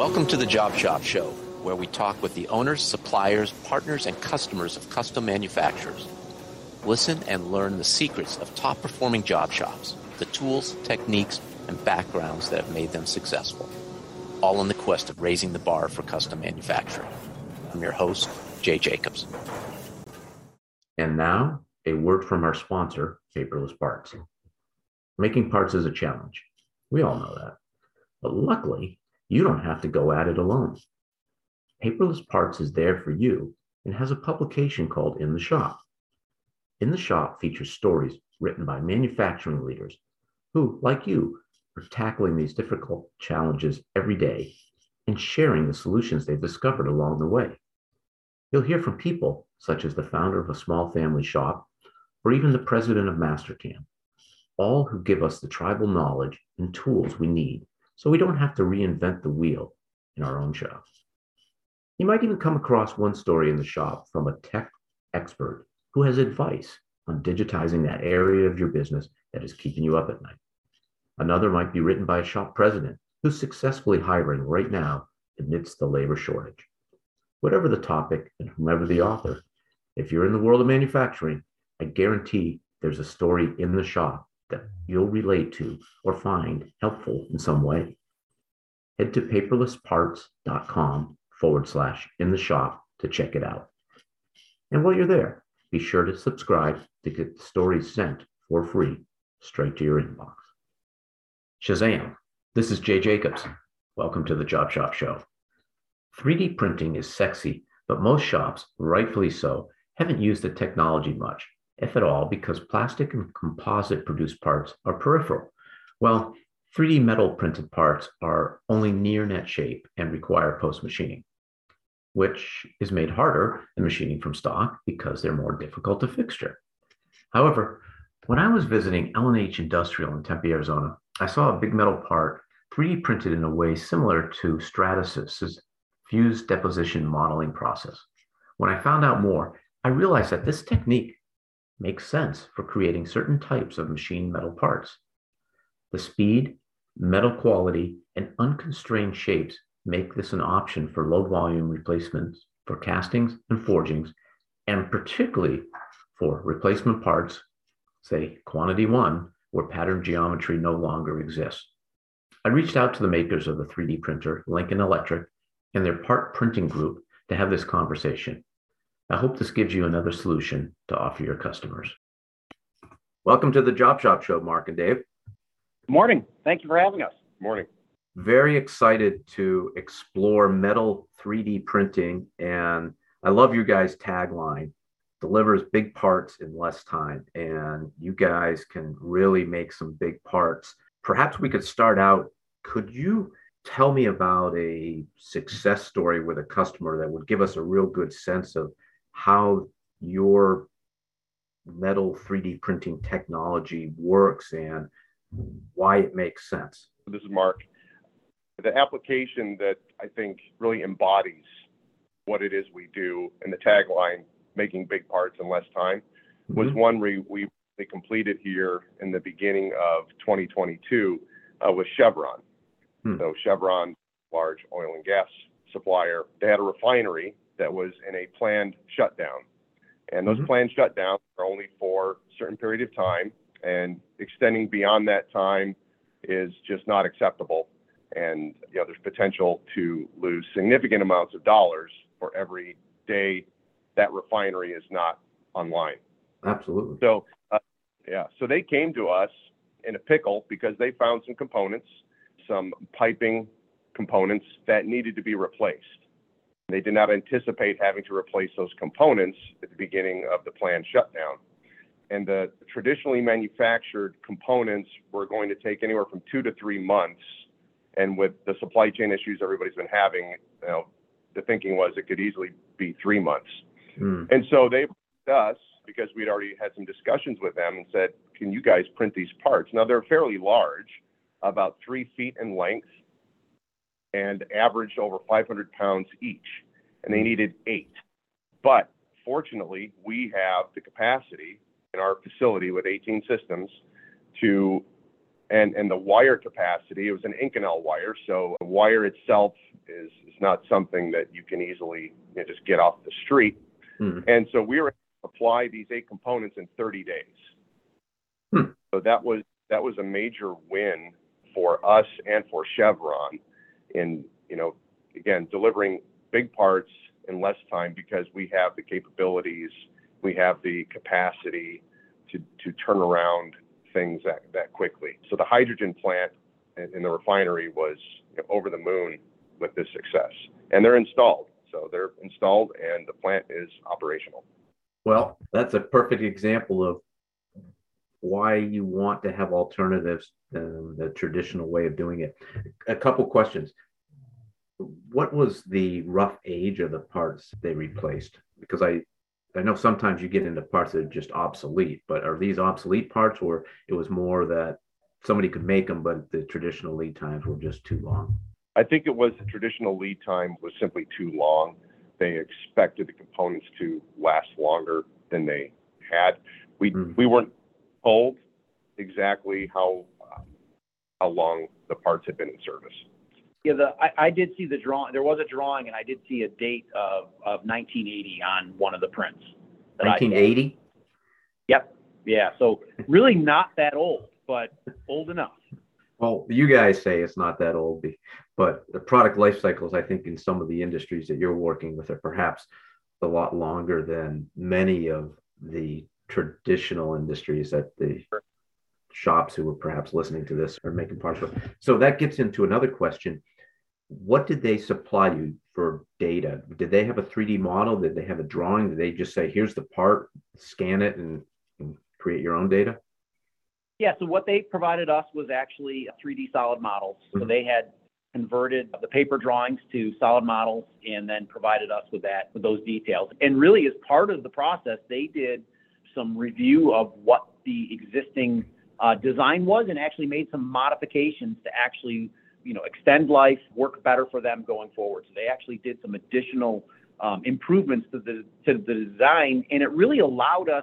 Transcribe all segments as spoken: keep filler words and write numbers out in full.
Welcome to the Job Shop Show, where we talk with the owners, suppliers, partners, and customers of custom manufacturers. Listen and learn the secrets of top-performing job shops, the tools, techniques, and backgrounds that have made them successful, all in the quest of raising the bar for custom manufacturing. I'm your host, Jay Jacobs. And now, a word from our sponsor, Paperless Parts. Making parts is a challenge. We all know that. But luckily, you don't have to go at it alone. Paperless Parts is there for you and has a publication called In the Shop. In the Shop features stories written by manufacturing leaders who, like you, are tackling these difficult challenges every day and sharing the solutions they've discovered along the way. You'll hear from people such as the founder of a small family shop or even the president of Mastercam, all who give us the tribal knowledge and tools we need so we don't have to reinvent the wheel in our own shop. You might even come across one story in the shop from a tech expert who has advice on digitizing that area of your business that is keeping you up at night. Another might be written by a shop president who's successfully hiring right now amidst the labor shortage. Whatever the topic and whomever the author, if you're in the world of manufacturing, I guarantee there's a story in the shop that you'll relate to or find helpful in some way. Head to paperless parts dot com forward slash in the shop to check it out. And while you're there, be sure to subscribe to get the stories sent for free straight to your inbox. Shazam! This is Jay Jacobs. Welcome to the Job Shop Show. three D printing is sexy, but most shops, rightfully so, haven't used the technology much, if at all, because plastic and composite produced parts are peripheral. Well, three D metal printed parts are only near net shape and require post-machining, which is made harder than machining from stock because they're more difficult to fixture. However, when I was visiting L and H Industrial in Tempe, Arizona, I saw a big metal part three D printed in a way similar to Stratasys' fused deposition modeling process. When I found out more, I realized that this technique makes sense for creating certain types of machined metal parts. The speed, metal quality, and unconstrained shapes make this an option for low volume replacements for castings and forgings, and particularly for replacement parts, say quantity one, where pattern geometry no longer exists. I reached out to the makers of the three D printer, Lincoln Electric, and their part printing group to have this conversation. I hope this gives you another solution to offer your customers. Welcome to the Job Shop Show, Mark and Dave. Good morning. Thank you for having us. Good morning. Very excited to explore metal three D printing. And I love your guys' tagline, delivers big parts in less time. And you guys can really make some big parts. Perhaps we could start out. Could you tell me about a success story with a customer that would give us a real good sense of how your metal three D printing technology works and why it makes sense? This is Mark. The application that I think really embodies what it is we do and the tagline, making big parts in less time, was mm-hmm. one we, we completed here in the beginning of twenty twenty-two uh, with Chevron. Mm-hmm. So Chevron, large oil and gas supplier, they had a refinery that was in a planned shutdown. And those mm-hmm. planned shutdowns are only for a certain period of time, and extending beyond that time is just not acceptable. And you know, there's potential to lose significant amounts of dollars for every day that refinery is not online. Absolutely. So, uh, yeah. So they came to us in a pickle because they found some components, some piping components that needed to be replaced. They did not anticipate having to replace those components at the beginning of the planned shutdown. And the traditionally manufactured components were going to take anywhere from two to three months. And with the supply chain issues everybody's been having, you know, the thinking was it could easily be three months. Mm. And so they asked us, because we'd already had some discussions with them, and said, can you guys print these parts? Now, they're fairly large, about three feet in length, and averaged over five hundred pounds each. And they needed eight. But fortunately, we have the capacity in our facility with eighteen systems to and, and the wire capacity, it was an Inconel wire, so the wire itself is, is not something that you can easily you know, just get off the street. Mm. And so we were able to apply these eight components in thirty days. Hmm. So that was that was a major win for us and for Chevron in, you know, again, delivering big parts in less time because we have the capabilities, we have the capacity to, to turn around things that, that quickly. So the hydrogen plant in the refinery was you know, over the moon with this success. And they're installed. So they're installed and the plant is operational. Well, that's a perfect example of why you want to have alternatives than the traditional way of doing it. A couple questions. What was the rough age of the parts they replaced? Because I, I know sometimes you get into parts that are just obsolete, but are these obsolete parts, or it was more that somebody could make them, but the traditional lead times were just too long? I think it was the traditional lead time was simply too long. They expected the components to last longer than they had. We, mm-hmm. we weren't told exactly how uh, how long the parts had been in service. Yeah, the, I, I did see the drawing. There was a drawing, and I did see a date of, of nineteen eighty on one of the prints. nineteen eighty? Yep. Yeah, so really not that old, but old enough. Well, you guys say it's not that old, but the product life cycles, I think, in some of the industries that you're working with are perhaps a lot longer than many of the traditional industries that the shops who were perhaps listening to this are making parts of. So that gets into another question. What did they supply you for data? Did they have a three D model? Did they have a drawing? Did they just say, here's the part, scan it and, and create your own data? Yeah, so what they provided us was actually three D solid models. So mm-hmm. they had converted the paper drawings to solid models and then provided us with that, with those details. And really as part of the process, they did some review of what the existing uh, design was and actually made some modifications to actually, you know, extend life, work better for them going forward. So they actually did some additional um, improvements to the, to the design, and it really allowed us,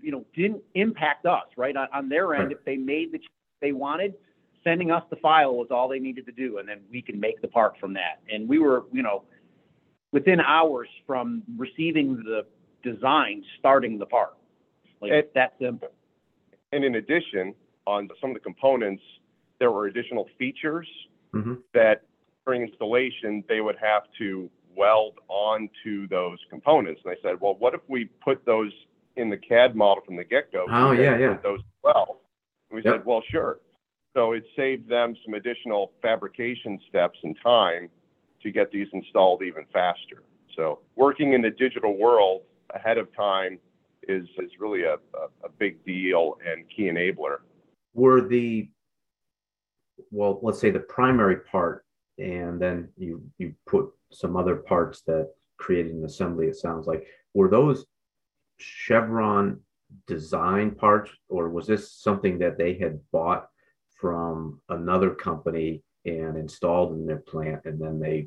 you know, didn't impact us, right? On, on their end, if they made the change they wanted, sending us the file was all they needed to do, and then we can make the part from that. And we were, you know, within hours from receiving the design, starting the part. Like and, that simple. And in addition, on some of the components, there were additional features mm-hmm. that during installation, they would have to weld onto those components. And I said, well, what if we put those in the C A D model from the get-go? Oh, yeah, yeah. Those well, and we yep. said, well, sure. So it saved them some additional fabrication steps and time to get these installed even faster. So working in the digital world ahead of time is is really a, a, a big deal and key enabler. Were the, well, let's say the primary part, and then you, you put some other parts that created an assembly, it sounds like, were those Chevron design parts, or was this something that they had bought from another company and installed in their plant, and then they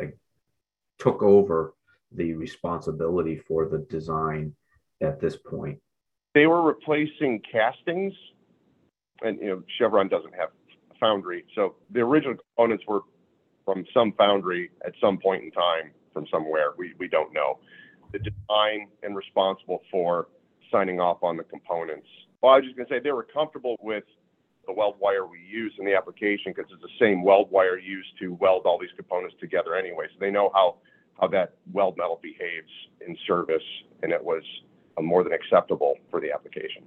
like, took over the responsibility for the design at this point? They were replacing castings, and you know Chevron doesn't have a foundry, so the original components were from some foundry at some point in time from somewhere. We we don't know. The design and responsible for signing off on the components. Well, I was just gonna say they were comfortable with the weld wire we use in the application because it's the same weld wire used to weld all these components together anyway. So they know how how that weld metal behaves in service, and it was more than acceptable for the application.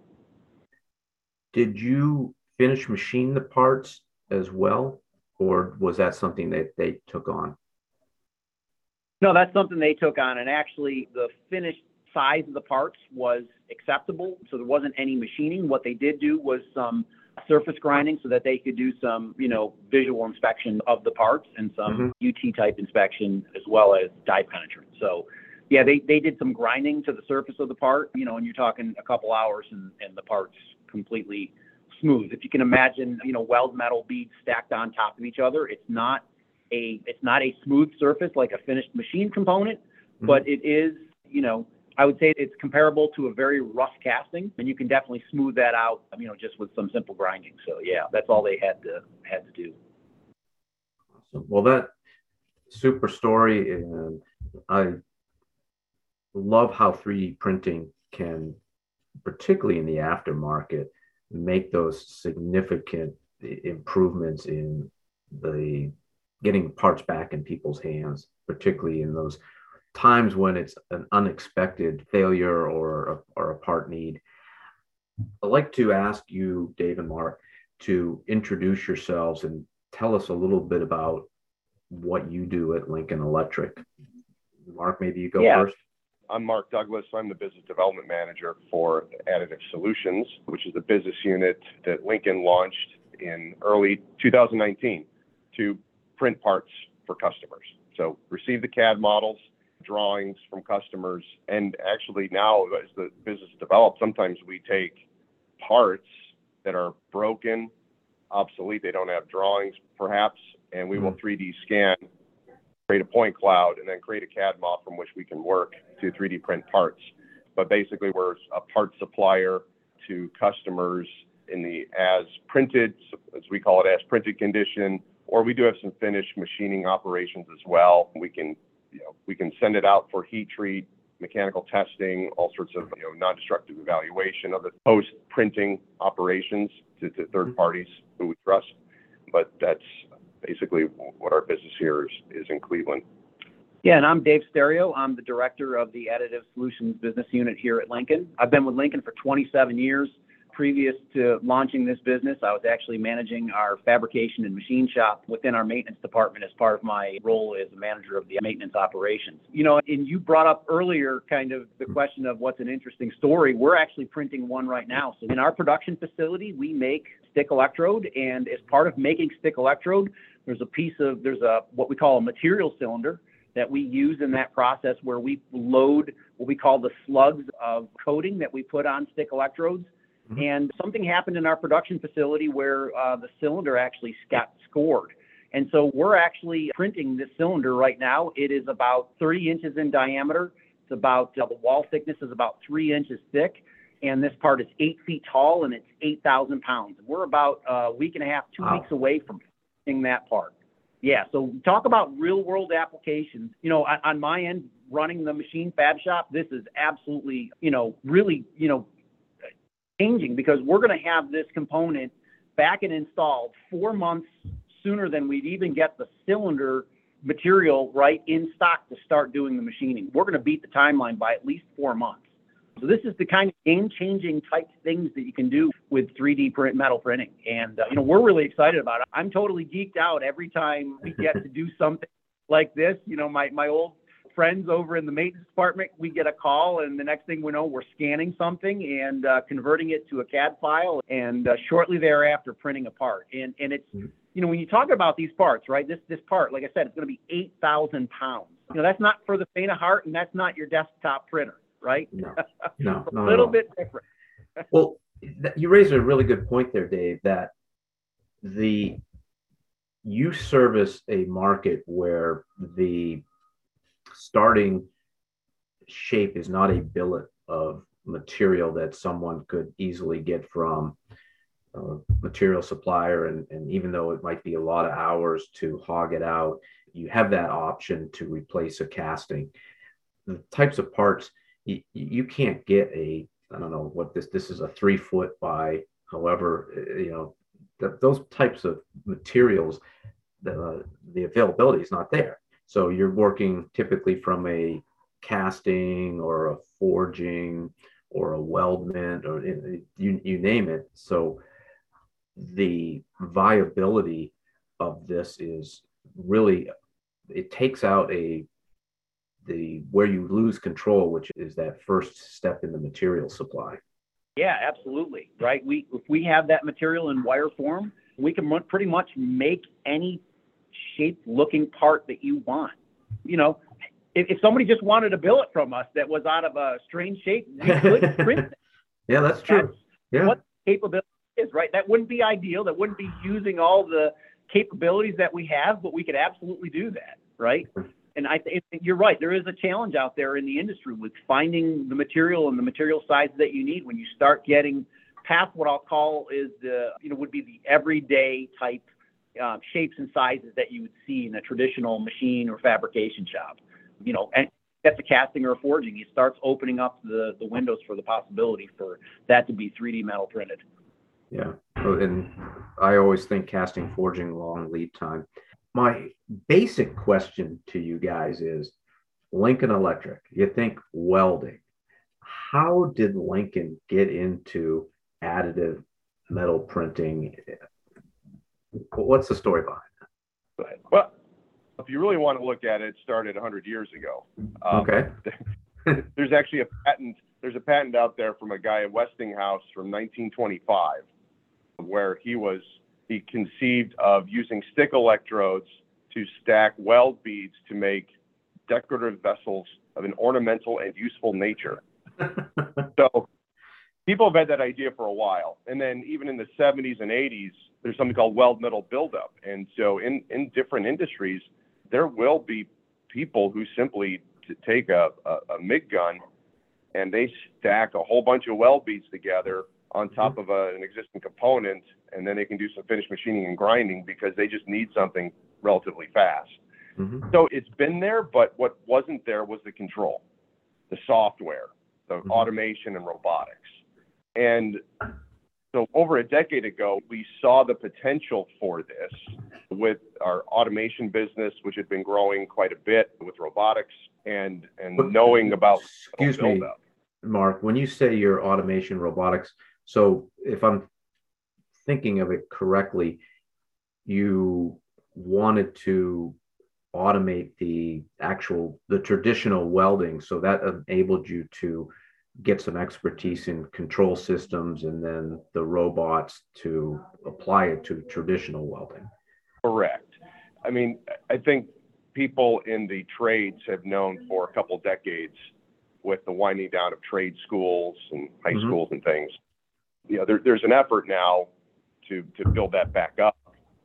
Did you finish machine the parts as well, or was that something that they took on? No, that's something they took on, and actually the finished size of the parts was acceptable, so there wasn't any machining. What they did do was some surface grinding so that they could do some, you know, visual inspection of the parts and some mm-hmm. U T type inspection as well as die penetrant. So yeah, they, they did some grinding to the surface of the part, you know, and you're talking a couple hours and, and the part's completely smooth. If you can imagine, you know, weld metal beads stacked on top of each other, it's not a it's not a smooth surface like a finished machine component, mm-hmm. but it is, you know, I would say it's comparable to a very rough casting, and you can definitely smooth that out, you know, just with some simple grinding. So yeah, that's all they had to had to do. Awesome. Well, that super story, and I love how three D printing can, particularly in the aftermarket, make those significant improvements in the getting parts back in people's hands, particularly in those times when it's an unexpected failure or a, or a part need. I'd like to ask you, Dave and Mark, to introduce yourselves and tell us a little bit about what you do at Lincoln Electric. Mark, maybe you go yeah. first. I'm Mark Douglass. I'm the business development manager for Additive Solutions, which is the business unit that Lincoln launched in early two thousand nineteen to print parts for customers. So receive the C A D models, drawings from customers, and actually now as the business develops, sometimes we take parts that are broken, obsolete, they don't have drawings perhaps, and we will three D scan, create a point cloud, and then create a C A D model from which we can work to three D print parts. But basically we're a part supplier to customers in the as printed, as we call it, as printed condition, or we do have some finished machining operations as well. We can, you know, we can send it out for heat treat, mechanical testing, all sorts of, you know, non-destructive evaluation of the post-printing operations to, to third parties who we trust. But that's basically what our business here is, is in Cleveland. Yeah, and I'm Dave Sterio. I'm the director of the Additive Solutions business unit here at Lincoln. I've been with Lincoln for twenty-seven years. Previous to launching this business, I was actually managing our fabrication and machine shop within our maintenance department as part of my role as the manager of the maintenance operations. You know, and you brought up earlier kind of the question of what's an interesting story. We're actually printing one right now. So in our production facility, we make stick electrode, and as part of making stick electrode, there's a piece of, there's a what we call a material cylinder that we use in that process where we load what we call the slugs of coating that we put on stick electrodes. And something happened in our production facility where uh, the cylinder actually got scored. And so we're actually printing this cylinder right now. It is about thirty inches in diameter. It's about, uh, the wall thickness is about three inches thick. And this part is eight feet tall and it's eight thousand pounds. We're about a week and a half, two wow. weeks away from printing that part. Yeah, so talk about real world applications. You know, on, on my end, running the machine fab shop, this is absolutely, you know, really, you know, changing, because we're going to have this component back and installed four months sooner than we'd even get the cylinder material right in stock to start doing the machining. We're going to beat the timeline by at least four months. So this is the kind of game-changing type things that you can do with three D print metal printing. And, uh, you know, we're really excited about it. I'm totally geeked out every time we get to do something like this. You know, my, my old friends over in the maintenance department, we get a call, and the next thing we know, we're scanning something and uh, converting it to a C A D file, and uh, shortly thereafter, printing a part. And and it's, you know, when you talk about these parts, right? This this part, like I said, it's going to be eight thousand pounds. You know, that's not for the faint of heart, and that's not your desktop printer, right? No, no, a little bit different. Well, you raised a really good point there, Dave. That the you service a market where the starting shape is not a billet of material that someone could easily get from a material supplier. And, and even though it might be a lot of hours to hog it out, you have that option to replace a casting. The types of parts, you, you can't get a, I don't know what this, this is a three foot by however, you know, th- those types of materials, the, the availability is not there. So you're working typically from a casting or a forging or a weldment, or you, you name it. So the viability of this is really, it takes out a, the, where you lose control, which is that first step in the material supply. Yeah, absolutely. Right. We, if we have that material in wire form, we can pretty much make any shaped looking part that you want. You know, if, if somebody just wanted a billet from us that was out of a strange shape, we could print it. Yeah, that's true. That's yeah. what the capability is, right? That wouldn't be ideal. That wouldn't be using all the capabilities that we have, but we could absolutely do that, right? And I think you're right. There is a challenge out there in the industry with finding the material and the material size that you need when you start getting past what I'll call is the, you know, would be the everyday type uh, shapes and sizes that you would see in a traditional machine or fabrication shop. You know, and that's a casting or a forging. It starts opening up the, the windows for the possibility for that to be three D metal printed. Yeah. And I always think casting, forging, long lead time. My basic question to you guys is, Lincoln Electric, you think welding. How did Lincoln get into additive metal printing? What's the story behind that? Well, if you really want to look at it, it started one hundred years ago. Um, okay. There's actually a patent. There's a patent out there from a guy at Westinghouse from nineteen twenty-five, where he was he conceived of using stick electrodes to stack weld beads to make decorative vessels of an ornamental and useful nature. So people have had that idea for a while. And then even in the seventies and eighties, there's something called weld metal buildup. And so in, in different industries, there will be people who simply t- take a, a, a MIG gun and they stack a whole bunch of weld beads together on top of a, an existing component, and then they can do some finished machining and grinding because they just need something relatively fast. Mm-hmm. So it's been there, but what wasn't there was the control, the software, the mm-hmm. automation and robotics. And so over a decade ago, we saw the potential for this with our automation business, which had been growing quite a bit with robotics and, and but, knowing about excuse me, Mark, when you say your automation robotics, so if I'm thinking of it correctly, you wanted to automate the actual, the traditional welding. So that enabled you to get some expertise in control systems and then the robots to apply it to traditional welding. Correct. I mean, I think people in the trades have known for a couple decades with the winding down of trade schools and high mm-hmm. schools and things. You know, there, there's an effort now to, to build that back up.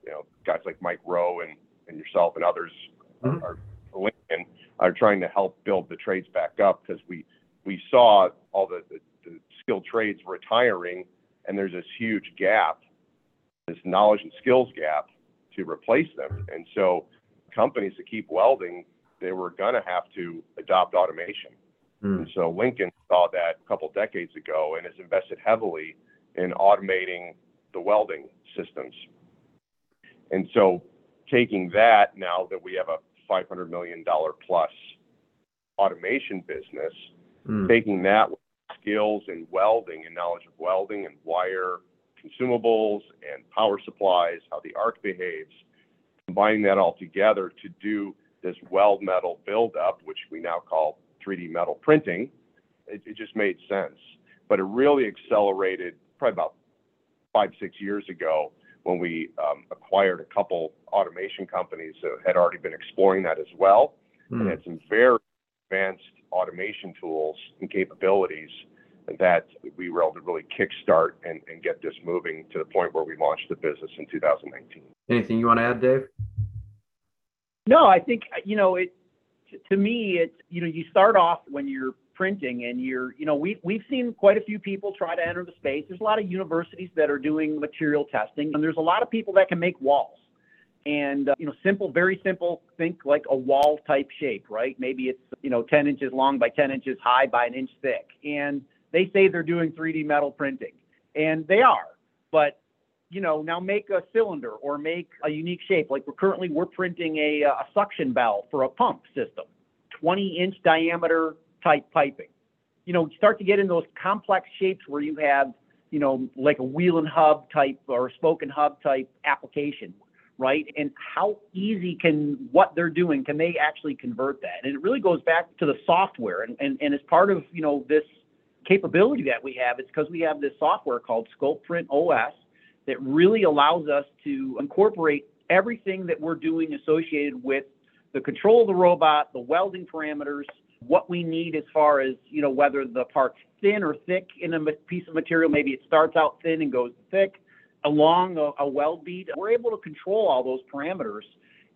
You know, guys like Mike Rowe and, and yourself and others mm-hmm. are, Lincoln, are trying to help build the trades back up because we, we saw all the, the, the skilled trades retiring, and there's this huge gap, this knowledge and skills gap to replace them. And so companies that keep welding, they were going to have to adopt automation. Mm. And so Lincoln saw that a couple decades ago and has invested heavily in automating the welding systems. And so taking that, now that we have a five hundred million dollars plus automation business, mm. taking that with skills in welding and knowledge of welding and wire consumables and power supplies, how the arc behaves, combining that all together to do this weld metal buildup, which we now call three D metal printing, it, it just made sense. But it really accelerated probably about five, six years ago when we um, acquired a couple automation companies that had already been exploring that as well mm. and had some very advanced automation tools and capabilities that we were able to really kickstart and, and get this moving to the point where we launched the business in two thousand nineteen. Anything you want to add, Dave? No, I think, you know, it, to me, it's, you know, you start off when you're printing and you're, you know, we, we've seen quite a few people try to enter the space. There's a lot of universities that are doing material testing, and there's a lot of people that can make walls. And, uh, you know, simple, very simple, think like a wall type shape, right? Maybe it's, you know, ten inches long by ten inches high by an inch thick. And they say they're doing three D metal printing, and they are. But, you know, now make a cylinder or make a unique shape. Like we're currently, we're printing a, a suction valve for a pump system, twenty inch diameter type piping. You know, start to get in those complex shapes where you have, you know, like a wheel and hub type or a spoke and hub type application, right? And how easy can what they're doing, can they actually convert that? And it really goes back to the software. And, and, and as part of, you know, this capability that we have, it's because we have this software called SculptPrint O S that really allows us to incorporate everything that we're doing associated with the control of the robot, the welding parameters, what we need as far as, you know, whether the part's thin or thick in a piece of material. Maybe it starts out thin and goes thick along a, a weld bead. We're able to control all those parameters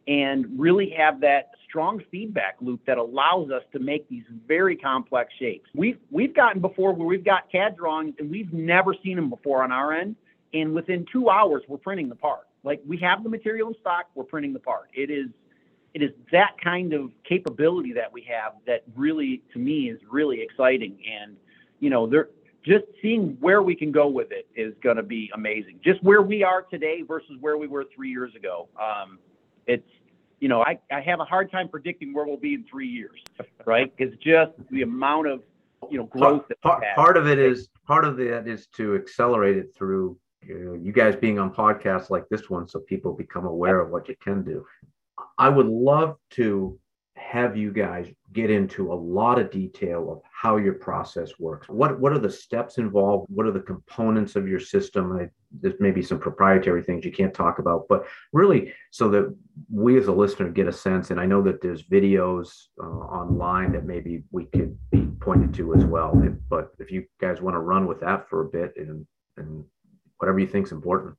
and really have that strong feedback loop that allows us to make these very complex shapes. We've, we've gotten before where we've got C A D drawings and we've never seen them before on our end. And within two hours, we're printing the part. Like, we have the material in stock, we're printing the part. It is, it is that kind of capability that we have that really, to me, is really exciting. And, you know, there, just seeing where we can go with it is going to be amazing. Just where we are today versus where we were three years ago. Um, it's, you know, I, I have a hard time predicting where we'll be in three years, right? Because just the amount of, you know, growth. That part, part of it is, part of that is to accelerate it through, you know, you guys being on podcasts like this one, so people become aware of what you can do. I would love to have you guys get into a lot of detail of how your process works. What what are the steps involved? What are the components of your system? I, there's maybe some proprietary things you can't talk about, but really so that we as a listener get a sense. And I know that there's videos uh, online that maybe we could be pointed to as well. If, but if you guys want to run with that for a bit and and whatever you think is important.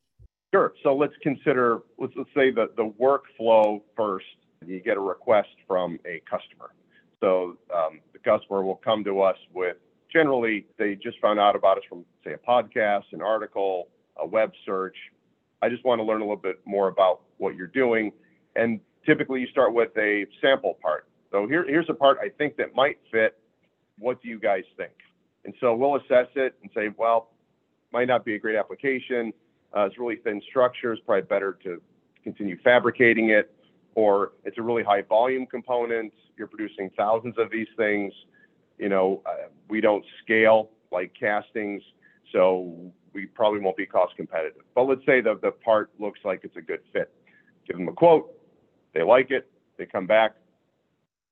Sure. So let's consider, let's, let's say the, the workflow first. You get a request from a customer. So um, the customer will come to us with, generally, they just found out about us from, say, a podcast, an article, a web search. I just want to learn a little bit more about what you're doing. And typically you start with a sample part. So here, here's a part I think that might fit. What do you guys think? And so we'll assess it and say, well, might not be a great application. Uh, it's really thin structure. It's probably better to continue fabricating it. Or it's a really high volume component. You're producing thousands of these things. You know, uh, we don't scale like castings, so we probably won't be cost competitive. But let's say the, the part looks like it's a good fit. Give them a quote. They like it. They come back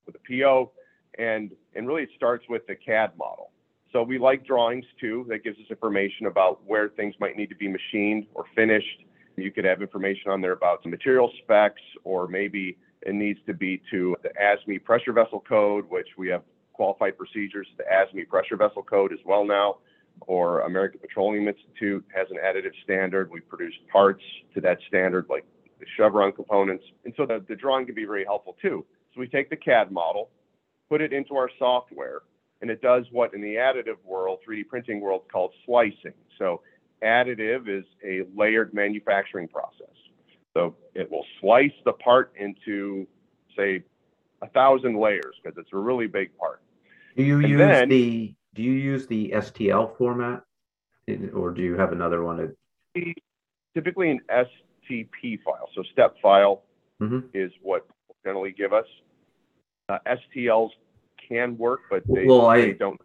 with a P O. And, and really it starts with the C A D model. So we like drawings too. That gives us information about where things might need to be machined or finished. You could have information on there about the material specs, or maybe it needs to be to the A S M E pressure vessel code, which we have qualified procedures, the A S M E pressure vessel code as well now, or American Petroleum Institute has an additive standard. We produce parts to that standard, like the Chevron components. And so the, the drawing can be very helpful too. So we take the C A D model, put it into our software, and it does what in the additive world, three D printing world, called slicing. So additive is a layered manufacturing process. So it will slice the part into, say, a thousand layers because it's a really big part. Do you and use then, the Do you use the S T L format, or do you have another one? Typically, an S T P file. So step file mm-hmm. is what will generally give us uh, S T Ls. Can work, but they, well, I, they don't.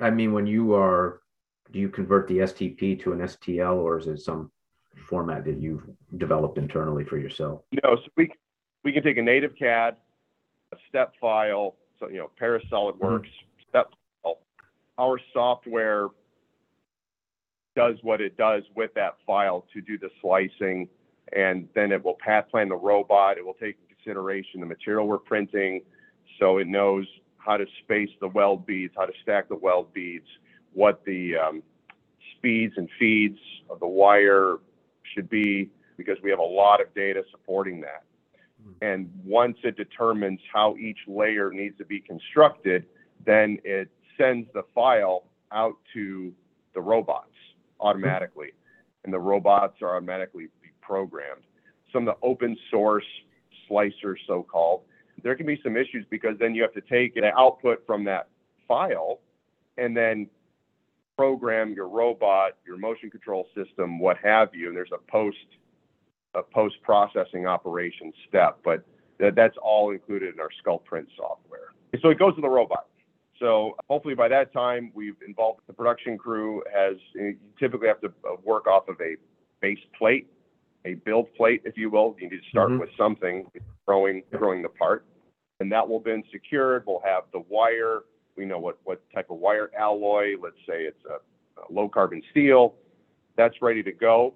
I mean, when you are, do you convert the S T P to an S T L, or is it some format that you've developed internally for yourself? No, so we we can take a native C A D, a step file, so you know, Paris SolidWorks, mm-hmm. step file. Our software does what it does with that file to do the slicing, and then it will path plan the robot. It will take into consideration the material we're printing, so it knows how to space the weld beads, how to stack the weld beads, what the um, speeds and feeds of the wire should be, because we have a lot of data supporting that. Mm-hmm. And once it determines how each layer needs to be constructed, then it sends the file out to the robots automatically. Mm-hmm. And the robots are automatically programmed. Some of the open source slicers, so-called, there can be some issues because then you have to take an output from that file and then program your robot, your motion control system, what have you. And there's a post a post-processing operation step, but th- that's all included in our SculptPrint software. And so it goes to the robot. So hopefully by that time we've involved the production crew. Has you typically have to work off of a base plate, a build plate, if you will. You need to start mm-hmm. with something, growing, growing the part, and that will then secured. We'll have the wire. We know what, what type of wire alloy, let's say it's a, a low carbon steel, that's ready to go.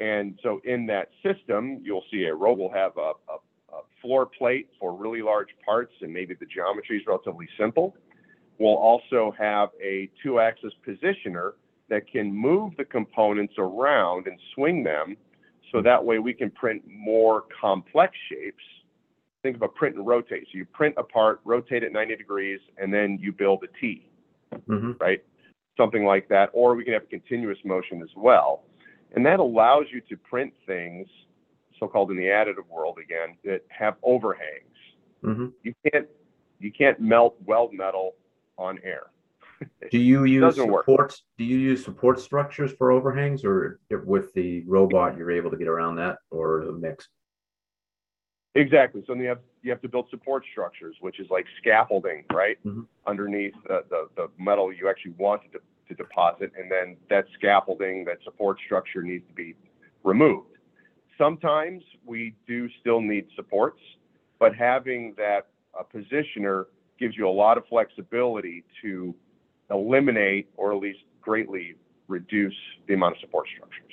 And so in that system, you'll see a row, we'll have a, a, a floor plate for really large parts, and maybe the geometry is relatively simple. We'll also have a two axis positioner that can move the components around and swing them. So that way we can print more complex shapes think of a print and rotate. So you print a part, rotate it ninety degrees, and then you build a T, mm-hmm. right? Something like that. Or we can have continuous motion as well. And that allows you to print things, so-called in the additive world again, that have overhangs. Mm-hmm. You can't you can't melt weld metal on air. Do you use support? Work. Do you use support structures for overhangs, or with the robot you're able to get around that, or a mix? Exactly. So then you have you have to build support structures, which is like scaffolding, right, mm-hmm. underneath the, the the metal you actually want to, de to deposit, and then that scaffolding, that support structure needs to be removed. Sometimes we do still need supports, but having that uh, positioner gives you a lot of flexibility to eliminate or at least greatly reduce the amount of support structures.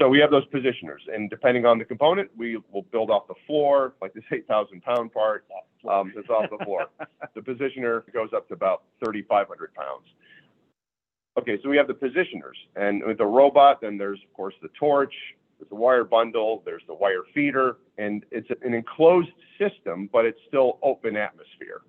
So we have those positioners, and depending on the component, we will build off the floor, like this eight thousand pound part um, that's off the floor. The positioner goes up to about thirty-five hundred pounds. Okay, so we have the positioners, and with the robot, then there's, of course, the torch, there's the wire bundle, there's the wire feeder, and it's an enclosed system, but it's still open atmosphere.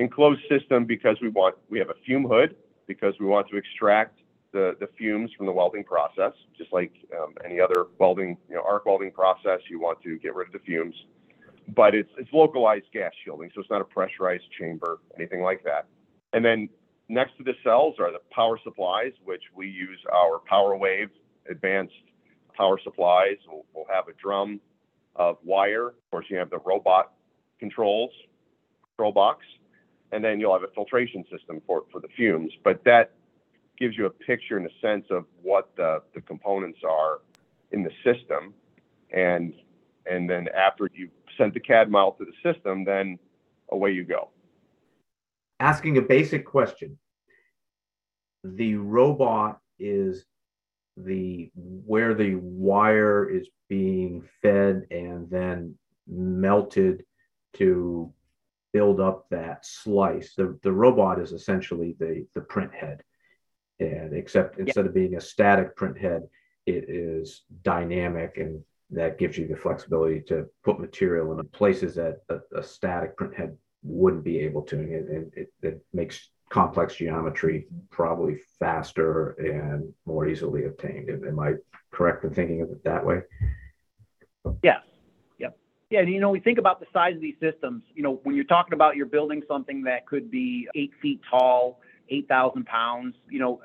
Enclosed system because we want, we have a fume hood because we want to extract the, the fumes from the welding process, just like um, any other welding, you know, arc welding process, you want to get rid of the fumes, but it's, it's localized gas shielding. So it's not a pressurized chamber, anything like that. And then next to the cells are the power supplies, which we use our PowerWave advanced power supplies. We'll, we'll have a drum of wire. Of course, you have the robot controls, control box. And then you'll have a filtration system for, for the fumes. But that gives you a picture and a sense of what the, the components are in the system. And, and then after you've sent the C A D model to the system, then away you go. Asking a basic question. The robot is the where the wire is being fed and then melted to build up that slice. The, the robot is essentially the, the print head. And except instead yeah. of being a static print head, it is dynamic, and that gives you the flexibility to put material in places that a, a static print head wouldn't be able to. And it, it, it makes complex geometry probably faster and more easily obtained. Am I correct in thinking of it that way? Yes. Yeah, and you know, we think about the size of these systems. You know, when you're talking about you're building something that could be eight feet tall, eight thousand pounds, you know,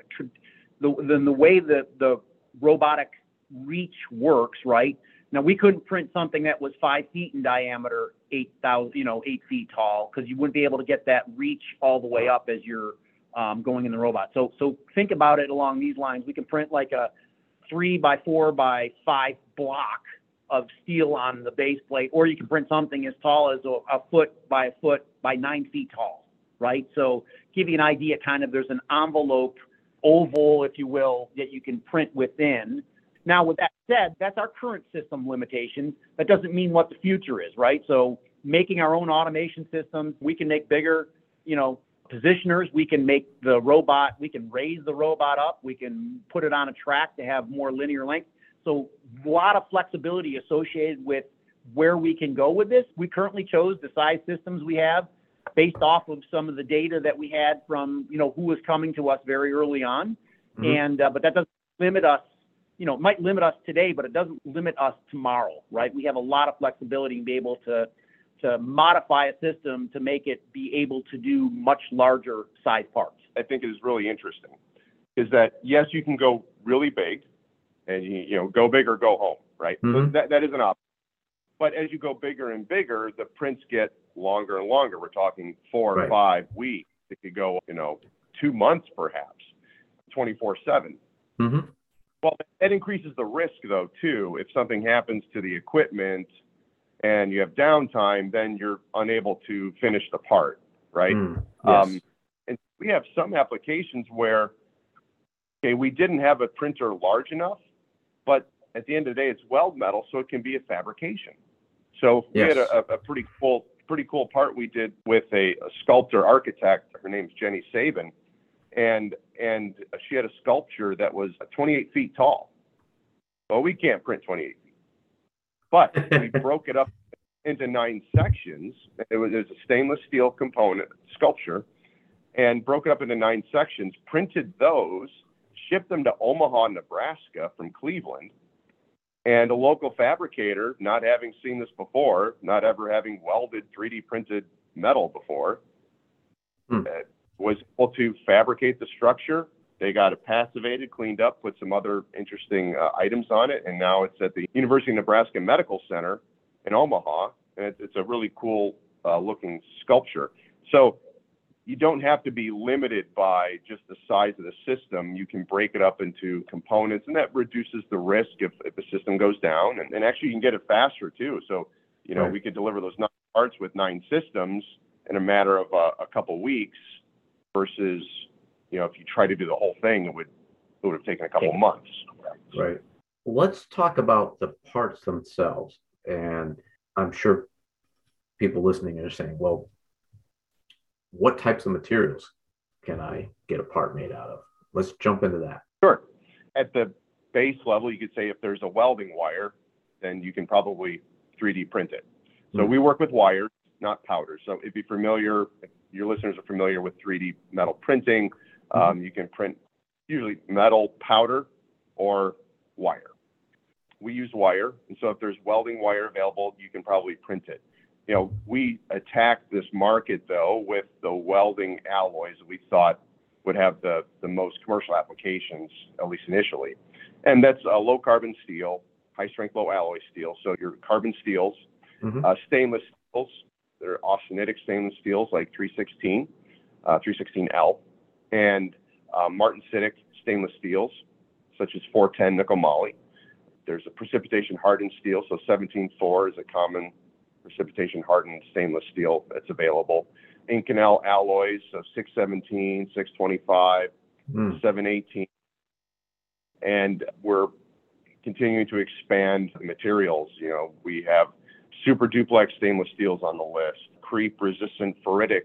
the, then the way that the robotic reach works, right? Now, we couldn't print something that was five feet in diameter, eight thousand, you know, eight feet tall, because you wouldn't be able to get that reach all the way up as you're um, going in the robot. So, so think about it along these lines. We can print like a three by four by five block of steel on the base plate, or you can print something as tall as a, a foot by a foot by nine feet tall, right? So give you an idea, kind of, there's an envelope, oval, if you will, that you can print within. Now, with that said, that's our current system limitations. That doesn't mean what the future is, right? So making our own automation systems, we can make bigger, you know, positioners, we can make the robot, we can raise the robot up, we can put it on a track to have more linear length. So a lot of flexibility associated with where we can go with this. We currently chose the size systems we have based off of some of the data that we had from, you know, who was coming to us very early on. Mm-hmm. And, uh, but that doesn't limit us, you know, it might limit us today, but it doesn't limit us tomorrow, right? We have a lot of flexibility and be able to, to modify a system to make it be able to do much larger size parts. I think it is really interesting is that, yes, you can go really big, and you, you know, go big or go home, right? Mm-hmm. So that, that is an option. But as you go bigger and bigger, the prints get longer and longer. We're talking four right. or five weeks. It could go, you know, two months perhaps, twenty-four seven. Mm-hmm. Well, that increases the risk, though, too. If something happens to the equipment and you have downtime, then you're unable to finish the part, right? Mm, yes. Um, and we have some applications where, okay, we didn't have a printer large enough, but at the end of the day, it's weld metal, so it can be a fabrication. So yes. we had a, a pretty cool, pretty cool part we did with a, a sculptor architect. Her name's Jenny Sabin, and and she had a sculpture that was twenty-eight feet tall. Well, we can't print twenty-eight feet, but we broke it up into nine sections. It was, it was a stainless steel component sculpture, and broke it up into nine sections, printed those, shipped them to Omaha, Nebraska from Cleveland. And a local fabricator, not having seen this before, not ever having welded three D printed metal before, hmm. was able to fabricate the structure. They got it passivated, cleaned up, put some other interesting uh, items on it. And now it's at the University of Nebraska Medical Center in Omaha. And it, it's a really cool uh, looking sculpture. So you don't have to be limited by just the size of the system. You can break it up into components, and that reduces the risk if, if the system goes down. And, and actually, you can get it faster, too. So, you know, right. we could deliver those nine parts with nine systems in a matter of uh, a couple weeks versus, you know, if you try to do the whole thing, it would, it would have taken a couple okay. months. So, right. Let's talk about the parts themselves. And I'm sure people listening are saying, well, what types of materials can I get a part made out of? Let's jump into that. Sure. At the base level, you could say if there's a welding wire, then you can probably three D print it. So mm-hmm. we work with wires, not powders. So if you're familiar, if your listeners are familiar with three D metal printing, um, mm-hmm. you can print usually metal powder or wire. We use wire. And so if there's welding wire available, you can probably print it. You know, we attacked this market, though, with the welding alloys that we thought would have the, the most commercial applications, at least initially. And that's uh, low carbon steel, high strength, low alloy steel. So your carbon steels, mm-hmm. uh, stainless steels, they're austenitic stainless steels like three sixteen, uh, three sixteen L, and uh, martensitic stainless steels, such as four ten nickel moly. There's a precipitation hardened steel, so seventeen four is a common precipitation hardened stainless steel that's available. Inconel alloys of six seventeen, six twenty-five, mm. seven eighteen. And we're continuing to expand the materials. You know, we have super duplex stainless steels on the list, creep resistant ferritic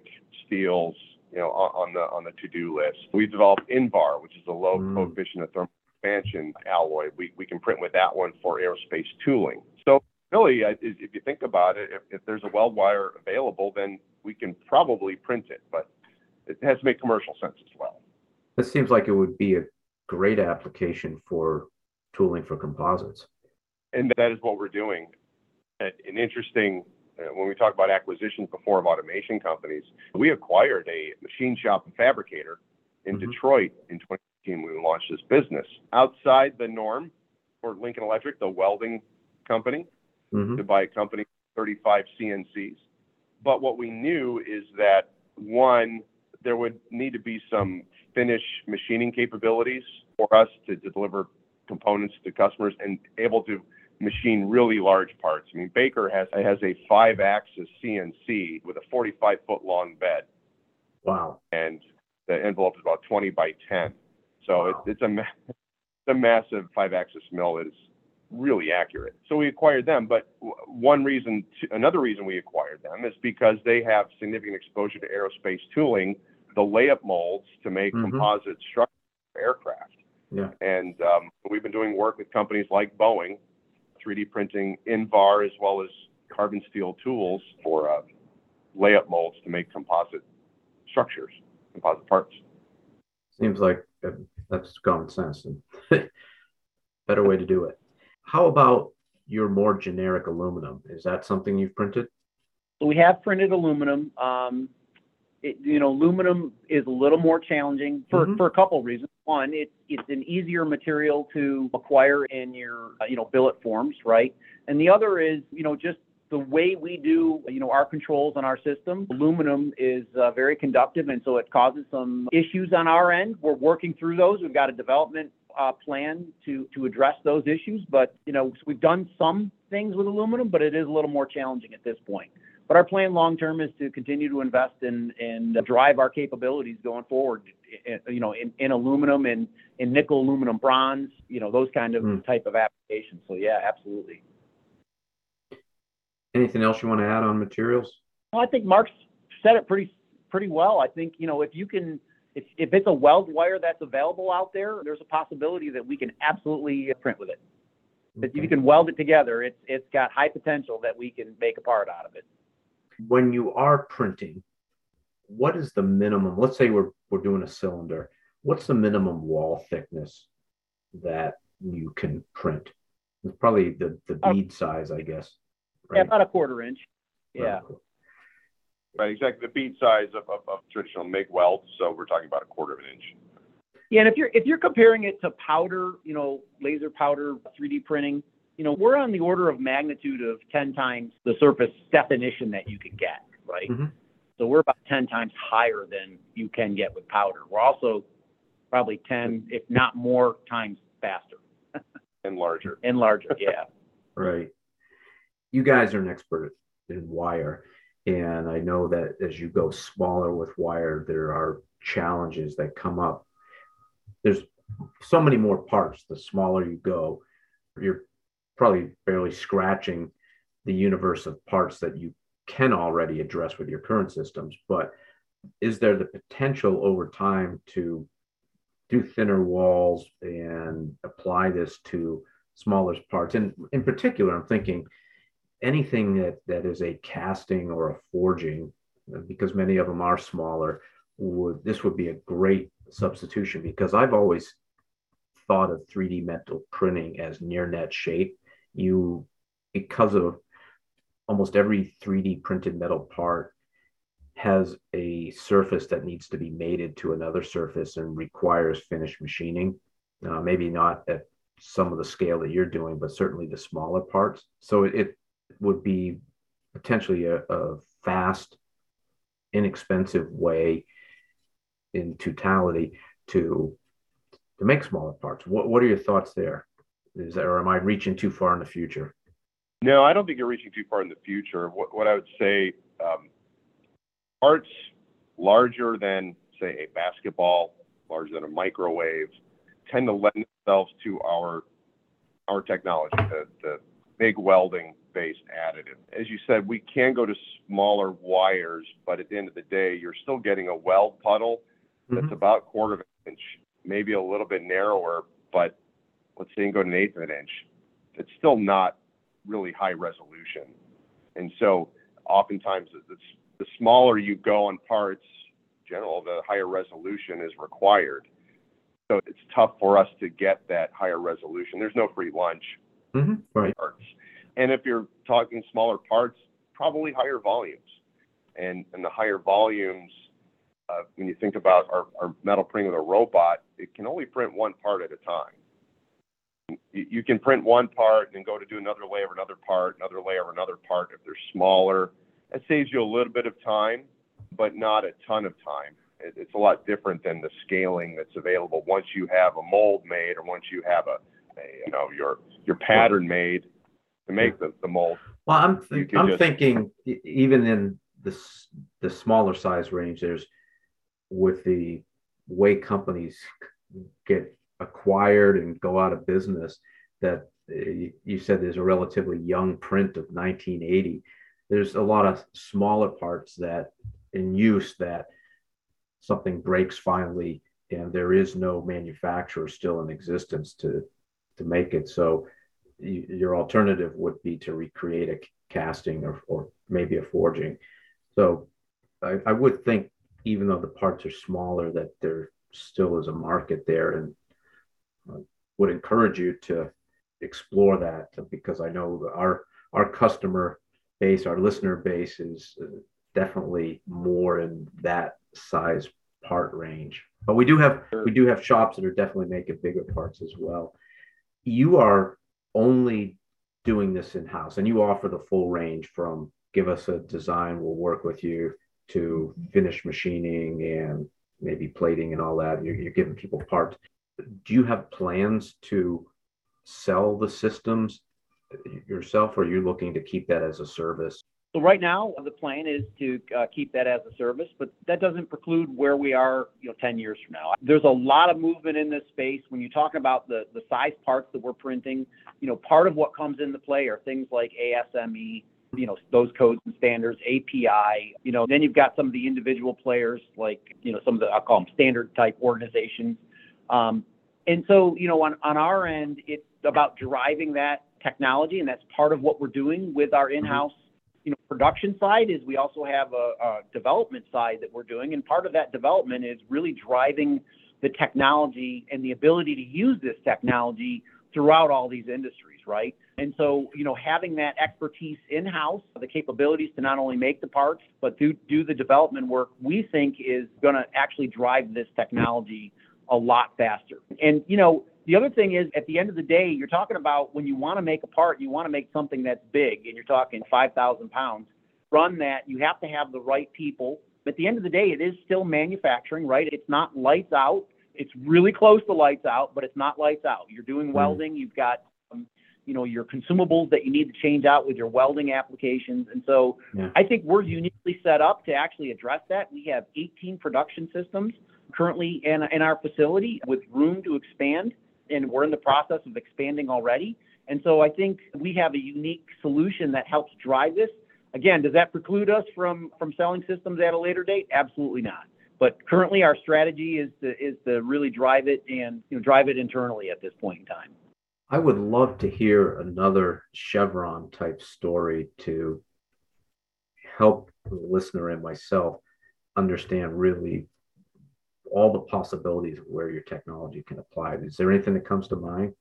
steels, you know, on the on the to-do list. We've developed Invar, which is a low mm. coefficient of thermal expansion alloy. We we can print with that one for aerospace tooling. So really, if you think about it, if, if there's a weld wire available, then we can probably print it, but it has to make commercial sense as well. This seems like it would be a great application for tooling for composites. And that is what we're doing. An interesting, uh, when we talk about acquisitions before of automation companies, we acquired a machine shop and fabricator in mm-hmm. Detroit in twenty eighteen when we launched this business. Outside the norm for Lincoln Electric, the welding company, Mm-hmm. to buy a company, thirty-five C N Cs. But what we knew is that, one, there would need to be some finish machining capabilities for us to, to deliver components to customers and able to machine really large parts. I mean, Baker has, has a five-axis C N C with a forty-five foot long bed. Wow. And the envelope is about twenty by ten. So wow. it, it's, a, it's a massive five-axis mill that is really accurate. So we acquired them, but one reason, to, another reason we acquired them is because they have significant exposure to aerospace tooling, the layup molds to make mm-hmm. composite structures for aircraft. Yeah. And um, we've been doing work with companies like Boeing, three D printing Invar, as well as carbon steel tools for uh, layup molds to make composite structures, composite parts. Seems like that's common sense and better way to do it. How about your more generic aluminum? Is that something you've printed? We have printed aluminum. Um, it, you know, aluminum is a little more challenging for, mm-hmm. for a couple of reasons. One, it's it's an easier material to acquire in your you know billet forms, right? And the other is you know just the way we do you know our controls on our system. Aluminum is uh, very conductive, and so it causes some issues on our end. We're working through those. We've got a development Uh, plan to to address those issues, but you know so we've done some things with aluminum, but it is a little more challenging at this point. But our plan long term is to continue to invest in and uh, drive our capabilities going forward. You know, in, in aluminum and in nickel, aluminum, bronze, you know, those kind of mm. type of applications. So yeah, absolutely. Anything else you want to add on materials? Well, I think Mark's said it pretty pretty well. I think you know if you can. If, if it's a weld wire that's available out there, there's a possibility that we can absolutely print with it. But if you can weld it together, it's it's got high potential that we can make a part out of it. When you are printing, what is the minimum? Let's say we're we're doing a cylinder. What's the minimum wall thickness that you can print? It's probably the the bead size, I guess. Right? Yeah, about a quarter inch. Yeah. Right, exactly. The bead size of, of, of traditional MIG weld. So we're talking about a quarter of an inch. Yeah, and if you're if you're comparing it to powder, you know, laser powder, three D printing, you know, we're on the order of magnitude of ten times the surface definition that you can get, right? Mm-hmm. So we're about ten times higher than you can get with powder. We're also probably ten, if not more, times faster. And larger. And larger, yeah. Right. You guys are an expert in wire. And I know that as you go smaller with wire, there are challenges that come up. There's so many more parts. The smaller you go, you're probably barely scratching the universe of parts that you can already address with your current systems. But is there the potential over time to do thinner walls and apply this to smaller parts? And in particular, I'm thinking anything that, that is a casting or a forging, because many of them are smaller, would this would be a great substitution, because I've always thought of three D metal printing as near net shape. You, because of almost every three D printed metal part has a surface that needs to be mated to another surface and requires finished machining. Uh, maybe not at some of the scale that you're doing, but certainly the smaller parts. So it, it would be potentially a, a fast, inexpensive way in totality to to make smaller parts. What what are your thoughts there? Is that, or am I reaching too far in the future? No, I don't think you're reaching too far in the future. What what I would say, um, parts larger than, say, a basketball, larger than a microwave, tend to lend themselves to our our technology, the, the big welding based additive. As you said, we can go to smaller wires, but at the end of the day, you're still getting a weld puddle that's mm-hmm. about a quarter of an inch, maybe a little bit narrower, but let's say you go to an eighth of an inch. It's still not really high resolution. And so oftentimes it's, the smaller you go on parts, in general, the higher resolution is required. So it's tough for us to get that higher resolution. There's no free lunch. Mm-hmm. Right. Parts. And if you're talking smaller parts, probably higher volumes. And, and the higher volumes, Uh, when you think about our, our metal printing with a robot, it can only print one part at a time. You, you can print one part and then go to do another layer of another part, another layer of another part if they're smaller. That saves you a little bit of time, but not a ton of time. It, it's a lot different than the scaling that's available once you have a mold made or once you have a, a you know, your your pattern made to make the, the mold. Well, I'm th- I'm just... thinking even in this the smaller size range, there's with the way companies get acquired and go out of business, that you said there's a relatively young print of nineteen eighty. There's a lot of smaller parts that in use that something breaks finally, and there is no manufacturer still in existence to, to make it. So your alternative would be to recreate a casting or, or maybe a forging. So I, I would think, even though the parts are smaller, that there still is a market there, and I would encourage you to explore that, because I know our our customer base, our listener base is definitely more in that size part range. But we do have we do have shops that are definitely making bigger parts as well. You are only doing this in-house, and you offer the full range from give us a design, we'll work with you, to finish machining and maybe plating and all that. You're, you're giving people parts. Do you have plans to sell the systems yourself, or are you looking to keep that as a service? So right now, the plan is to uh, keep that as a service, but that doesn't preclude where we are, you know, ten years from now. There's a lot of movement in this space. When you talk about the, the size parts that we're printing, you know, part of what comes into play are things like A S M E, you know, those codes and standards, A P I, you know, then you've got some of the individual players, like, you know, some of the, I'll call them standard type organizations. Um, and so, you know, on, on our end, it's about driving that technology, and that's part of what we're doing with our in-house you know, production side is we also have a, a development side that we're doing, and part of that development is really driving the technology and the ability to use this technology throughout all these industries, right? And so, you know, having that expertise in-house, the capabilities to not only make the parts, but do, do the development work, we think is going to actually drive this technology a lot faster. And, you know, the other thing is, at the end of the day, you're talking about when you want to make a part, you want to make something that's big, and you're talking five thousand pounds, run that, you have to have the right people. At the end of the day, it is still manufacturing, right? It's not lights out. It's really close to lights out, but it's not lights out. You're doing welding. You've got, um, you know, your consumables that you need to change out with your welding applications. And so yeah. I think we're uniquely set up to actually address that. We have eighteen production systems currently in, in our facility with room to expand, and we're in the process of expanding already. And so I think we have a unique solution that helps drive this. Again, does that preclude us from, from selling systems at a later date? Absolutely not. But currently, our strategy is to, is to really drive it and you know, drive it internally at this point in time. I would love to hear another Chevron type story to help the listener and myself understand really all the possibilities of where your technology can apply. Is there anything that comes to mind?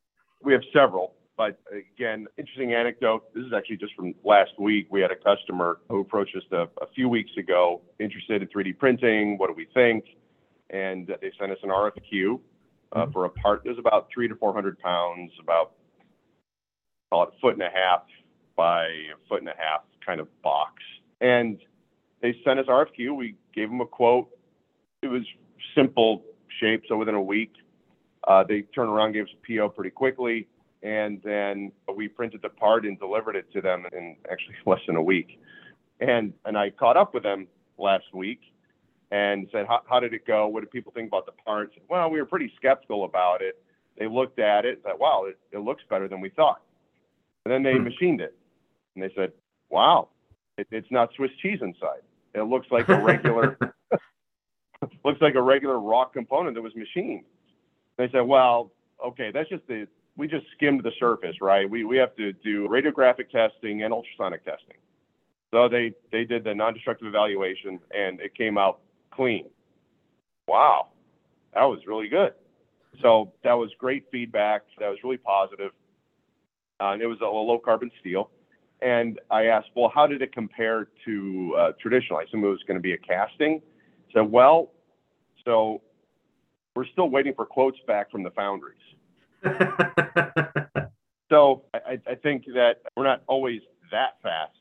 We have several. But again, interesting anecdote. This is actually just from last week. We had a customer who approached us a, a few weeks ago, interested in three D printing. What do we think? And they sent us an R F Q uh, for a part that was about three to four hundred pounds, about call it a foot and a half by a foot and a half kind of box. And they sent us R F Q. We gave them a quote. It was simple shape, so within a week, uh, they turned around, gave us a P O pretty quickly. And then we printed the part and delivered it to them in actually less than a week. And and I caught up with them last week and said, how, how did it go? What did people think about the parts? Well, we were pretty skeptical about it. They looked at it and said, wow, it, it looks better than we thought. And then they hmm. machined it. And they said, wow, it, it's not Swiss cheese inside. It looks like a regular looks like a regular raw component that was machined. They said, well, okay, that's just the we just skimmed the surface, right? We we have to do radiographic testing and ultrasonic testing. So they, they did the non-destructive evaluation and it came out clean. Wow, that was really good. So that was great feedback. That was really positive. Uh, and it was a low carbon steel. And I asked, well, how did it compare to uh, traditional? I assume it was going to be a casting. So, well, so we're still waiting for quotes back from the foundries. So I, I think that we're not always that fast,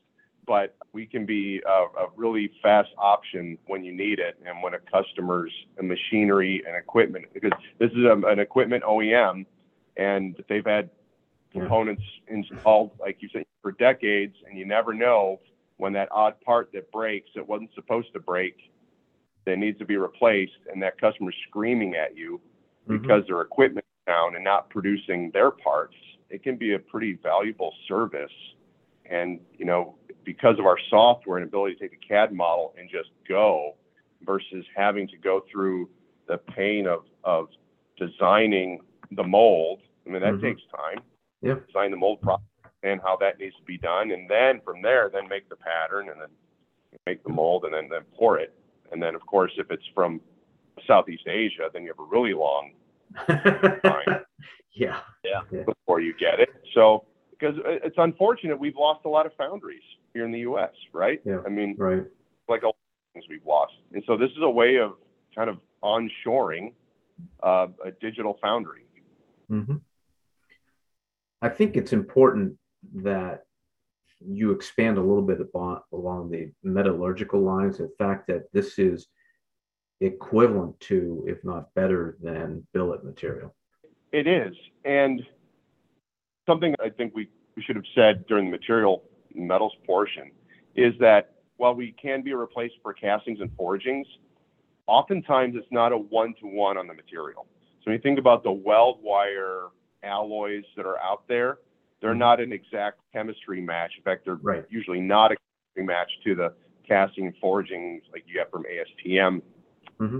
but we can be a, a really fast option when you need it and when a customer's machinery and equipment, because this is a, an equipment O E M and they've had components yeah. installed, like you said, for decades, and you never know when that odd part that breaks, it wasn't supposed to break, that needs to be replaced, and that customer's screaming at you mm-hmm. because their equipment and not producing their parts. It can be a pretty valuable service. And, you know, because of our software and ability to take a C A D model and just go versus having to go through the pain of, of designing the mold. I mean, that mm-hmm. takes time. Yeah. Design the mold process and how that needs to be done. And then from there, then make the pattern and then make the mold and then, then pour it. And then, of course, if it's from Southeast Asia, then you have a really long yeah. yeah. Before you get it. So, because it's unfortunate, we've lost a lot of foundries here in the U S, right? Yeah. I mean, right. Like all things we've lost. And so this is a way of kind of onshoring uh, a digital foundry. Mm-hmm. I think it's important that you expand a little bit upon, along the metallurgical lines, the fact that this is equivalent to, if not better than, billet material. It is. And something I think we, we should have said during the material metals portion is that while we can be replaced for castings and forgings, oftentimes it's not a one-to-one on the material. So when you think about the weld wire alloys that are out there, they're not an exact chemistry match. In fact, they're right. usually not a chemistry match to the casting and forgings like you have from A S T M. Mm-hmm.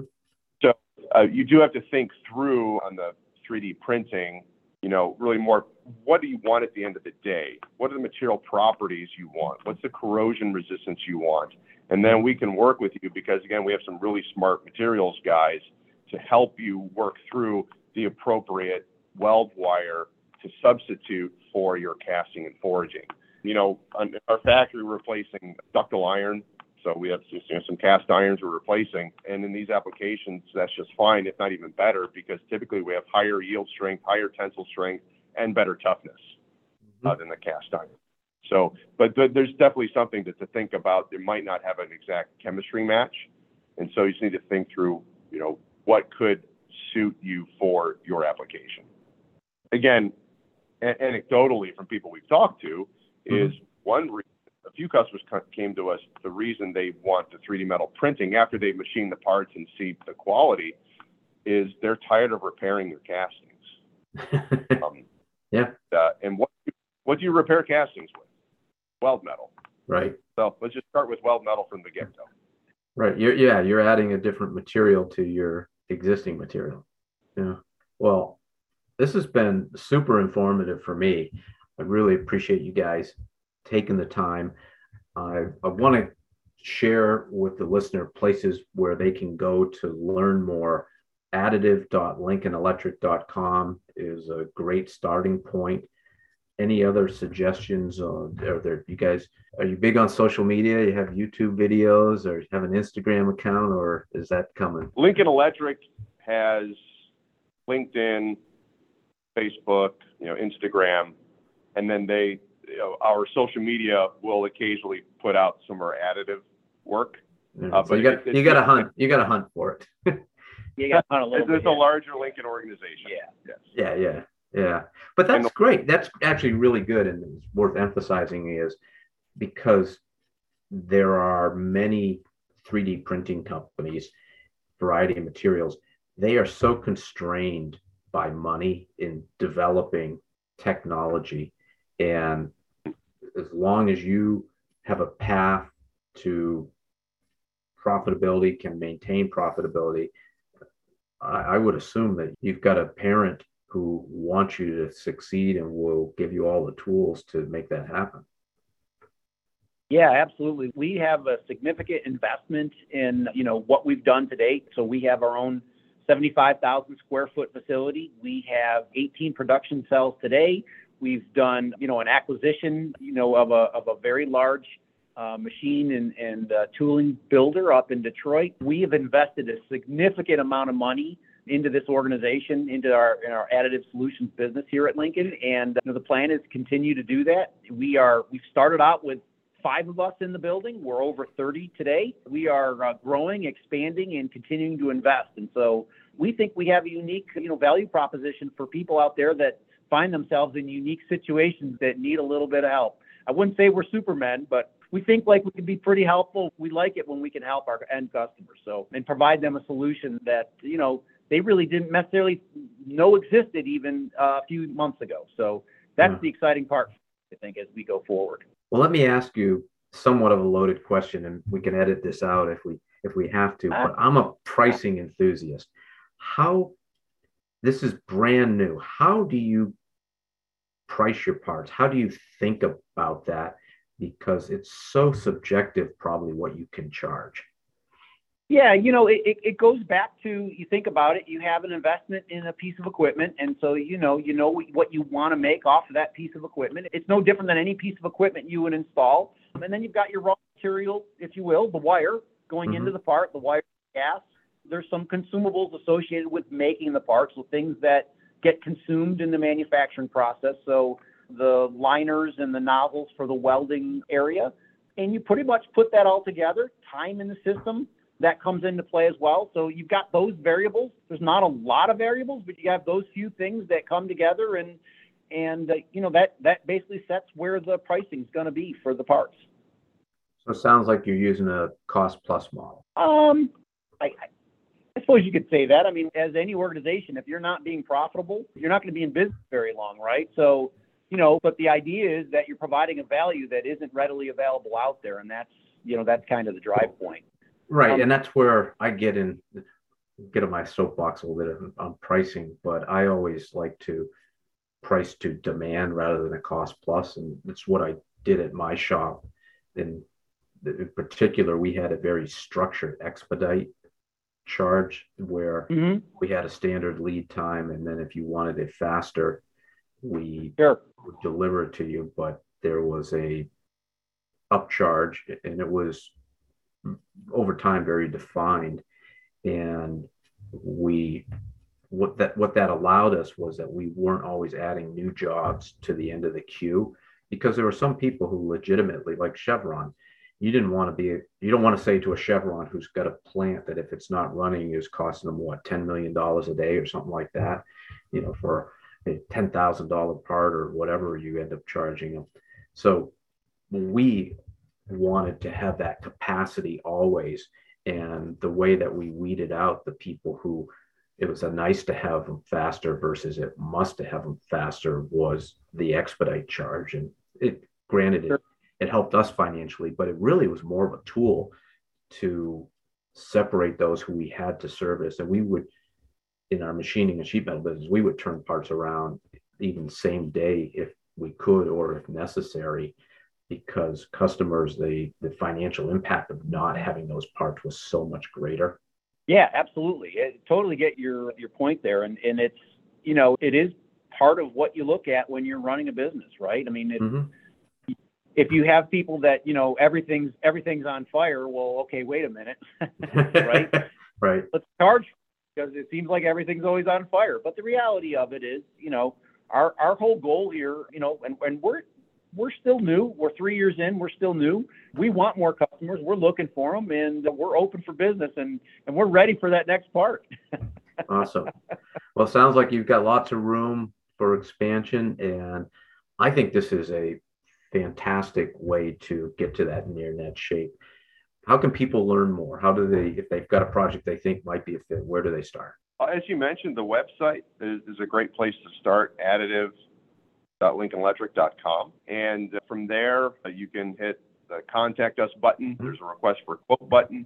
So uh, you do have to think through on the three D printing you know, really more, what do you want at the end of the day? What are the material properties you want? What's the corrosion resistance you want? And then we can work with you because, again, we have some really smart materials guys to help you work through the appropriate weld wire to substitute for your casting and forging. You know, our factory, we're replacing ductile iron. So we have you know, some cast irons we're replacing. And in these applications, that's just fine, if not even better, because typically we have higher yield strength, higher tensile strength, and better toughness mm-hmm. uh, than the cast iron. So, but th- there's definitely something to, to think about. They might not have an exact chemistry match. And so you just need to think through, you know, what could suit you for your application. Again, a- anecdotally from people we've talked to mm-hmm. is one reason. A few customers came to us, the reason they want the three D metal printing after they machine the parts and see the quality is they're tired of repairing their castings. um, yeah. Uh, and what, what do you repair castings with? Weld metal. Right. So let's just start with weld metal from the get-go. Right. You're, yeah, you're adding a different material to your existing material. Yeah. Well, this has been super informative for me. I really appreciate you guys taking the time. Uh, I want to share with the listener places where they can go to learn more. additive dot lincoln electric dot com is a great starting point. Any other suggestions? Are there, you guys, are you big on social media? You have YouTube videos or you have an Instagram account, or is that coming? Lincoln Electric has LinkedIn, Facebook, you know, Instagram, and then they, our social media will occasionally put out some more additive work. Yeah, uh, so but you got it, you got to hunt. You got to hunt for it. You got to hunt a little. It's bit, a yeah. larger Lincoln organization. Yeah. Yes. Yeah. Yeah. Yeah. But that's the, great. That's actually really good, and it's worth emphasizing is because there are many three D printing companies, variety of materials. They are so constrained by money in developing technology, and as long as you have a path to profitability, can maintain profitability, I, I would assume that you've got a parent who wants you to succeed and will give you all the tools to make that happen. Yeah, absolutely. We have a significant investment in, you know, what we've done to date. So we have our own seventy-five thousand square foot facility. We have eighteen production cells today. We've done, you know, an acquisition, you know, of a of a very large uh, machine and, and uh, tooling builder up in Detroit. We have invested a significant amount of money into this organization, into our in our additive solutions business here at Lincoln, and uh, you know, the plan is to continue to do that. We are we've started out with five of us in the building. We're over thirty today. We are uh, growing, expanding, and continuing to invest. And so we think we have a unique, you know, value proposition for people out there that find themselves in unique situations that need a little bit of help. I wouldn't say we're supermen, but we think like we can be pretty helpful. We like it when we can help our end customers, so, and provide them a solution that, you know, they really didn't necessarily know existed even uh, a few months ago. So that's yeah. the exciting part, I think, as we go forward. Well, let me ask you somewhat of a loaded question, and we can edit this out if we if we have to, but I'm a pricing enthusiast. How, this is brand new, how do you price your parts? How do you think about that? Because it's so subjective, probably, what you can charge. Yeah, you know, it, it goes back to, you think about it, you have an investment in a piece of equipment. And so, you know, you know what you want to make off of that piece of equipment. It's no different than any piece of equipment you would install. And then you've got your raw material, if you will, the wire going mm-hmm. into the part, the wire, gas. There's some consumables associated with making the parts, so things that get consumed in the manufacturing process. So the liners and the nozzles for the welding area, and you pretty much put that all together. Time in the system, that comes into play as well. So you've got those variables. There's not a lot of variables, but you have those few things that come together, and, and uh, you know, that, that basically sets where the pricing is going to be for the parts. So it sounds like you're using a cost plus model. Um, I, I I suppose you could say that. I mean, as any organization, if you're not being profitable, you're not going to be in business very long, right? So, you know, but the idea is that you're providing a value that isn't readily available out there. And that's, you know, that's kind of the drive point. Right. Um, and that's where I get in, get on my soapbox a little bit on pricing, but I always like to price to demand rather than a cost plus, and it's what I did at my shop. And in particular, we had a very structured expedite charge where mm-hmm. we had a standard lead time, and then if you wanted it faster, we sure. would deliver it to you, but there was a upcharge, and it was over time very defined. And we what that what that allowed us was that we weren't always adding new jobs to the end of the queue, because there were some people who legitimately, like Chevron, you didn't want to be you don't want to say to a Chevron who's got a plant that if it's not running is costing them what ten million dollars a day or something like that, you know, for a ten thousand dollar part or whatever you end up charging them. So we wanted to have that capacity always. And the way that we weeded out the people who it was a nice to have them faster versus it must to have them faster was the expedite charge. And it granted it, it helped us financially, but it really was more of a tool to separate those who we had to service. And we would, in our machining and sheet metal business, we would turn parts around even same day if we could, or if necessary, because customers, the, the financial impact of not having those parts was so much greater. Yeah, absolutely. I totally get your, your point there. And, and it's, you know, it is part of what you look at when you're running a business, right? I mean, it's, mm-hmm. if you have people that, you know, everything's, everything's on fire, well, okay, wait a minute, right? Right. Let's charge, because it seems like everything's always on fire. But the reality of it is, you know, our, our whole goal here, you know, and, and we're, we're still new. We're three years in. We're still new. We want more customers. We're looking for them, and we're open for business, and, and we're ready for that next part. Awesome. Well, it sounds like you've got lots of room for expansion, and I think this is a fantastic way to get to that near net shape. How can people learn more? How do they, if they've got a project they think might be a fit, where do they start? As you mentioned, the website is, is a great place to start, additive. Lincoln Electric dot com. And from there, uh, you can hit the contact us button. There's a request for a quote button,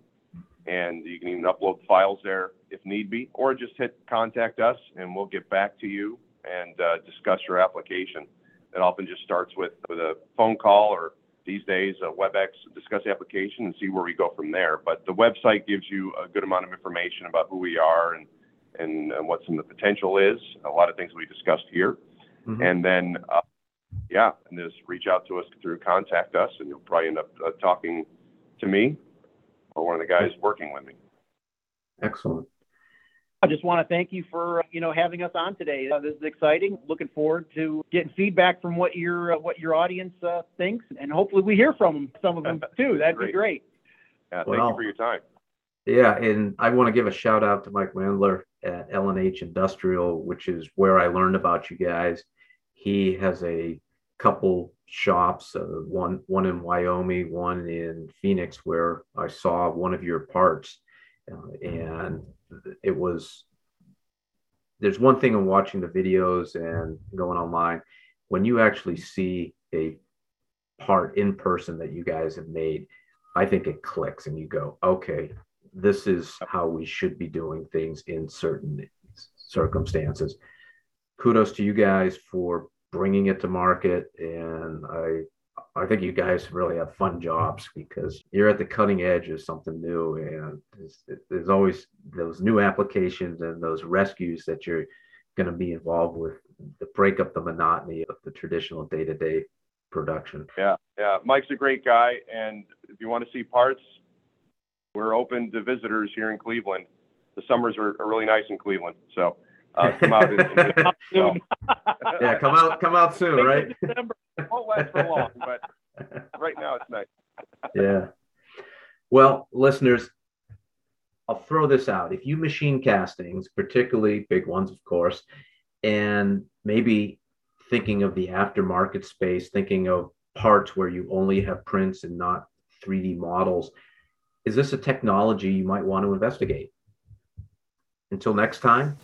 and you can even upload files there if need be, or just hit contact us and we'll get back to you and uh, discuss your application. It often just starts with, with a phone call, or these days a WebEx, discuss the application and see where we go from there. But the website gives you a good amount of information about who we are and, and, and what some of the potential is, a lot of things we discussed here. Mm-hmm. And then, uh, yeah, and just reach out to us through contact us, and you'll probably end up uh, talking to me or one of the guys working with me. Excellent. I just want to thank you for, you know, having us on today. Uh, this is exciting. Looking forward to getting feedback from what your uh, what your audience uh, thinks, and hopefully we hear from some of them too. That'd great. be great. Yeah, well, thank you for your time. Yeah, and I want to give a shout out to Mike Wandler at L and H Industrial, which is where I learned about you guys. He has a couple shops, uh, one one in Wyoming, one in Phoenix, where I saw one of your parts. Uh, and it was, there's one thing in watching the videos and going online. When you actually see a part in person that you guys have made, I think it clicks and you go, okay, this is how we should be doing things in certain circumstances. Kudos to you guys for bringing it to market. And I I think you guys really have fun jobs, because you're at the cutting edge of something new. And there's, there's always those new applications and those rescues that you're going to be involved with to break up the monotony of the traditional day-to-day production. Yeah, yeah. Mike's a great guy. And if you want to see parts, we're open to visitors here in Cleveland. The summers are, are really nice in Cleveland, so uh, come out. And, and visit, so. Yeah, come out, come out soon, right? December. It won't last for long, but right now it's nice. Yeah. Well, listeners, I'll throw this out. If you machine castings, particularly big ones, of course, and maybe thinking of the aftermarket space, thinking of parts where you only have prints and not three D models, is this a technology you might want to investigate? Until next time,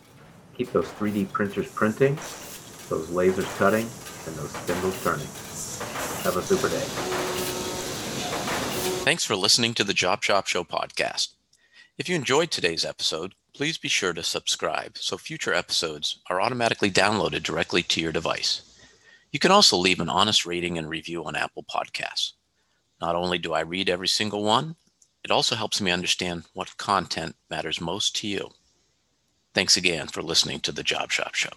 keep those three D printers printing, those lasers cutting, and those spindles turning. Have a super day. Thanks for listening to the Job Shop Show podcast. If you enjoyed today's episode, Please be sure to subscribe so future episodes are automatically downloaded directly to your device. You can also leave an honest rating and review on Apple Podcasts. Not only do I read every single one, it also helps me understand what content matters most to you. Thanks again for listening to The Job Shop Show.